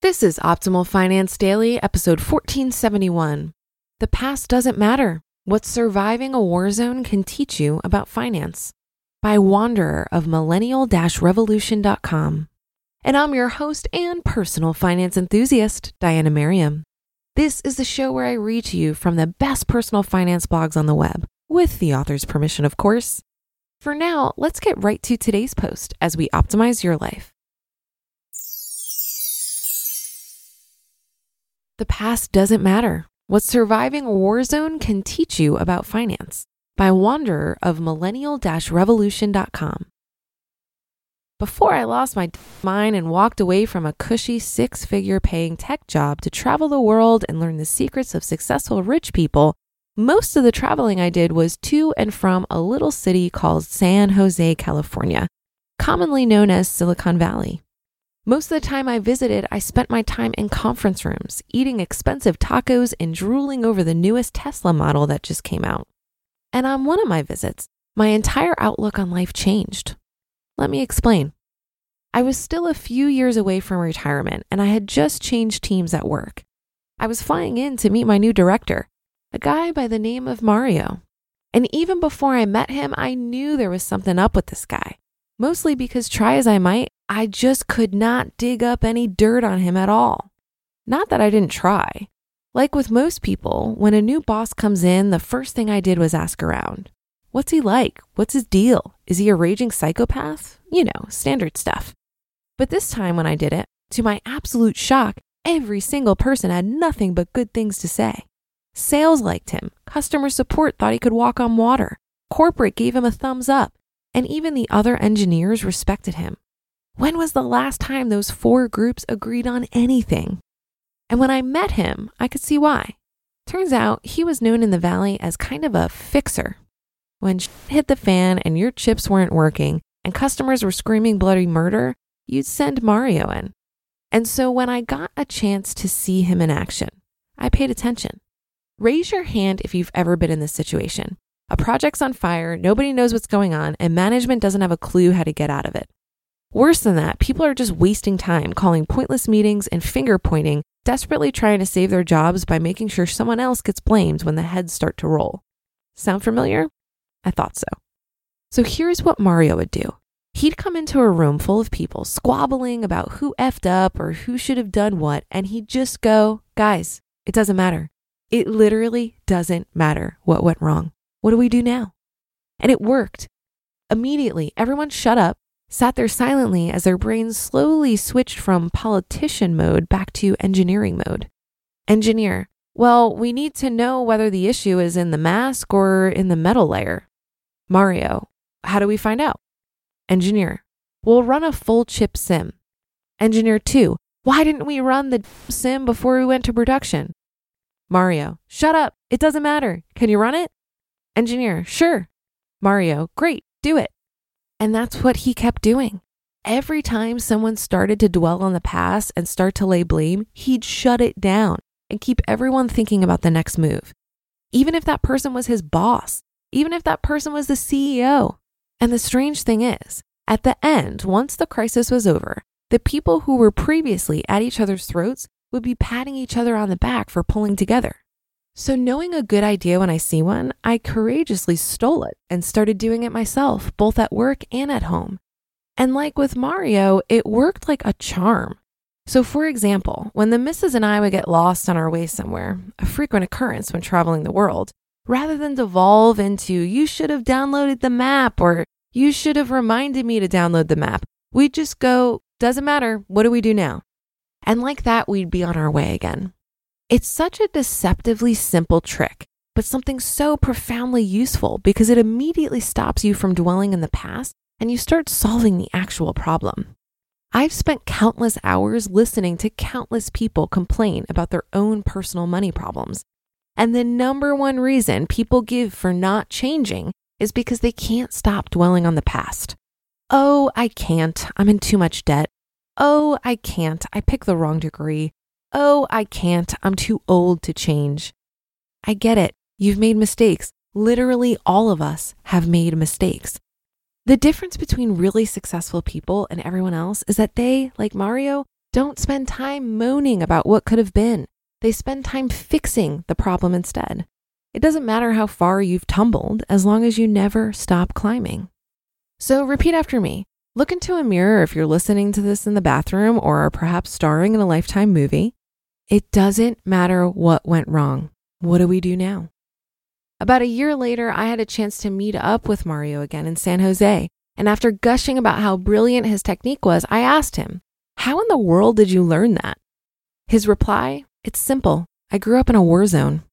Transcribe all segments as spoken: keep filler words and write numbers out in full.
This is Optimal Finance Daily, episode fourteen seventy-one. The past doesn't matter. What surviving a war zone can teach you about finance. By Wanderer of millennial dash revolution dot com. And I'm your host and personal finance enthusiast, Diana Merriam. This is the show where I read to you from the best personal finance blogs on the web, with the author's permission, of course. For now, let's get right to today's post as we optimize your life. The past doesn't matter. What surviving a war zone can teach you about finance. By Wanderer of millennial dash revolution dot com. Before I lost my mind and walked away from a cushy six-figure paying tech job to travel the world and learn the secrets of successful rich people, most of the traveling I did was to and from a little city called San Jose, California, commonly known as Silicon Valley. Most of the time I visited, I spent my time in conference rooms, eating expensive tacos and drooling over the newest Tesla model that just came out. And on one of my visits, my entire outlook on life changed. Let me explain. I was still a few years away from retirement, and I had just changed teams at work. I was flying in to meet my new director, a guy by the name of Mario. And even before I met him, I knew there was something up with this guy, mostly because try as I might, I just could not dig up any dirt on him at all. Not that I didn't try. Like with most people, when a new boss comes in, the first thing I did was ask around. What's he like? What's his deal? Is he a raging psychopath? You know, standard stuff. But this time when I did it, to my absolute shock, every single person had nothing but good things to say. Sales liked him. Customer support thought he could walk on water. Corporate gave him a thumbs up. And even the other engineers respected him. When was the last time those four groups agreed on anything? And when I met him, I could see why. Turns out he was known in the Valley as kind of a fixer. When shit hit the fan and your chips weren't working and customers were screaming bloody murder, you'd send Mario in. And so when I got a chance to see him in action, I paid attention. Raise your hand if you've ever been in this situation. A project's on fire, nobody knows what's going on, and management doesn't have a clue how to get out of it. Worse than that, people are just wasting time calling pointless meetings and finger-pointing, desperately trying to save their jobs by making sure someone else gets blamed when the heads start to roll. Sound familiar? I thought so. So here's what Mario would do. He'd come into a room full of people squabbling about who effed up or who should have done what, and he'd just go, guys, it doesn't matter. It literally doesn't matter what went wrong. What do we do now? And it worked. Immediately, everyone shut up, sat there silently as their brains slowly switched from politician mode back to engineering mode. Engineer, well, we need to know whether the issue is in the mask or in the metal layer. Mario, how do we find out? Engineer, we'll run a full chip sim. Engineer two, why didn't we run the sim before we went to production? Mario, shut up, it doesn't matter. Can you run it? Engineer, sure. Mario, great, do it. And that's what he kept doing. Every time someone started to dwell on the past and start to lay blame, he'd shut it down and keep everyone thinking about the next move. Even if that person was his boss, even if that person was the C E O. And the strange thing is, at the end, once the crisis was over, the people who were previously at each other's throats would be patting each other on the back for pulling together. So knowing a good idea when I see one, I courageously stole it and started doing it myself, both at work and at home. And like with Mario, it worked like a charm. So for example, when the missus and I would get lost on our way somewhere, a frequent occurrence when traveling the world, rather than devolve into, you should have downloaded the map or you should have reminded me to download the map, we'd just go, doesn't matter, what do we do now? And like that, we'd be on our way again. It's such a deceptively simple trick, but something so profoundly useful because it immediately stops you from dwelling in the past and you start solving the actual problem. I've spent countless hours listening to countless people complain about their own personal money problems. And the number one reason people give for not changing is because they can't stop dwelling on the past. Oh, I can't. I'm in too much debt. Oh, I can't. I picked the wrong degree. Oh, I can't. I'm too old to change. I get it. You've made mistakes. Literally all of us have made mistakes. The difference between really successful people and everyone else is that they, like Mario, don't spend time moaning about what could have been. They spend time fixing the problem instead. It doesn't matter how far you've tumbled as long as you never stop climbing. So repeat after me. Look into a mirror if you're listening to this in the bathroom or are perhaps starring in a Lifetime movie. It doesn't matter what went wrong. What do we do now? About a year later, I had a chance to meet up with Mario again in San Jose. And after gushing about how brilliant his technique was, I asked him, how in the world did you learn that? His reply, it's simple. I grew up in a war zone.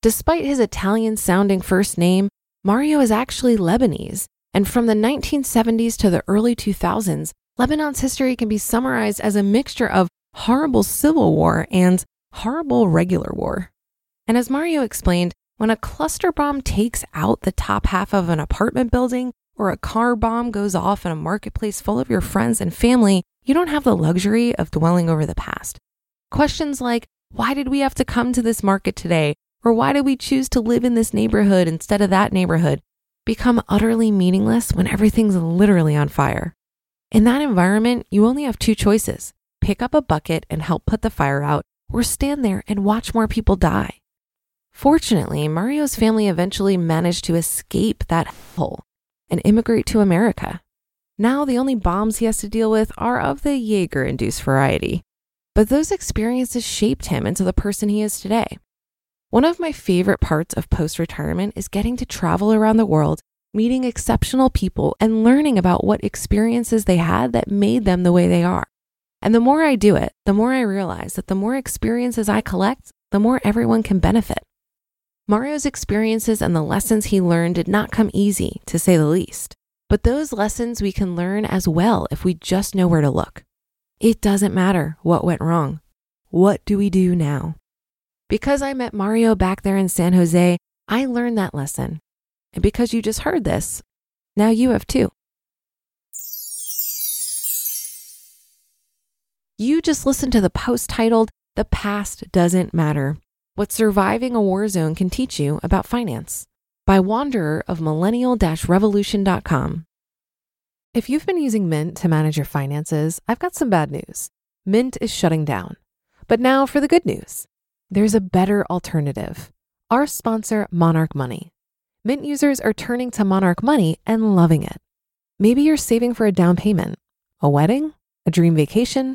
Despite his Italian-sounding first name, Mario is actually Lebanese. And from the nineteen seventies to the early two thousands, Lebanon's history can be summarized as a mixture of horrible civil war and horrible regular war. And as Mario explained, when a cluster bomb takes out the top half of an apartment building or a car bomb goes off in a marketplace full of your friends and family, you don't have the luxury of dwelling over the past. Questions like, why did we have to come to this market today? Or why did we choose to live in this neighborhood instead of that neighborhood? Become utterly meaningless when everything's literally on fire. In that environment, you only have two choices. Pick up a bucket and help put the fire out, or stand there and watch more people die. Fortunately, Mario's family eventually managed to escape that hole and immigrate to America. Now the only bombs he has to deal with are of the Jaeger-induced variety. But those experiences shaped him into the person he is today. One of my favorite parts of post-retirement is getting to travel around the world, meeting exceptional people, and learning about what experiences they had that made them the way they are. And the more I do it, the more I realize that the more experiences I collect, the more everyone can benefit. Mario's experiences and the lessons he learned did not come easy, to say the least. But those lessons we can learn as well if we just know where to look. It doesn't matter what went wrong. What do we do now? Because I met Mario back there in San Jose, I learned that lesson. And because you just heard this, now you have too. You just listened to the post titled, The Past Doesn't Matter. What Surviving a War Zone Can Teach You About Finance by Wanderer of millennial dash revolution dot com. If you've been using Mint to manage your finances, I've got some bad news. Mint is shutting down. But now for the good news. There's a better alternative. Our sponsor, Monarch Money. Mint users are turning to Monarch Money and loving it. Maybe you're saving for a down payment, a wedding, a dream vacation,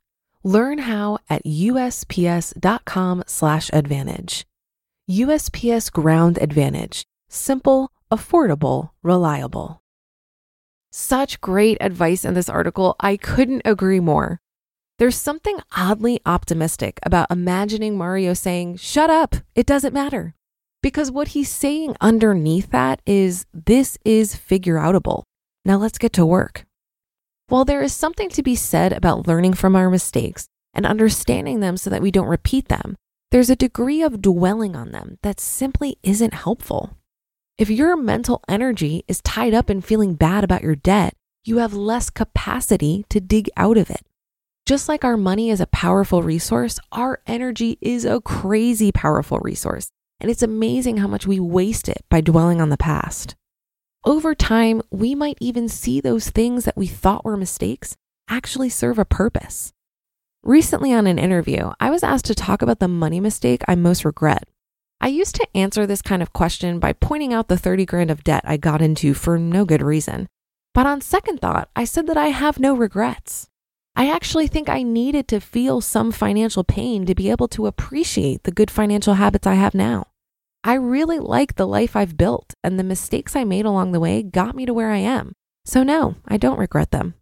Learn how at U S P S dot com slash advantage. U S P S Ground Advantage. Simple, affordable, reliable. Such great advice in this article. I couldn't agree more. There's something oddly optimistic about imagining Mario saying, "Shut up, it doesn't matter." Because what he's saying underneath that is, this is figure outable. Now let's get to work. While there is something to be said about learning from our mistakes and understanding them so that we don't repeat them, there's a degree of dwelling on them that simply isn't helpful. If your mental energy is tied up in feeling bad about your debt, you have less capacity to dig out of it. Just like our money is a powerful resource, our energy is a crazy powerful resource. And it's amazing how much we waste it by dwelling on the past. Over time, we might even see those things that we thought were mistakes actually serve a purpose. Recently on an interview, I was asked to talk about the money mistake I most regret. I used to answer this kind of question by pointing out the thirty grand of debt I got into for no good reason. But on second thought, I said that I have no regrets. I actually think I needed to feel some financial pain to be able to appreciate the good financial habits I have now. I really like the life I've built, and the mistakes I made along the way got me to where I am. So no, I don't regret them.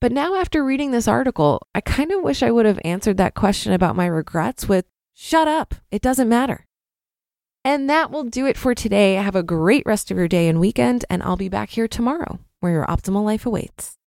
But now after reading this article, I kind of wish I would have answered that question about my regrets with, "Shut up, it doesn't matter." And that will do it for today. Have a great rest of your day and weekend, and I'll be back here tomorrow where your optimal life awaits.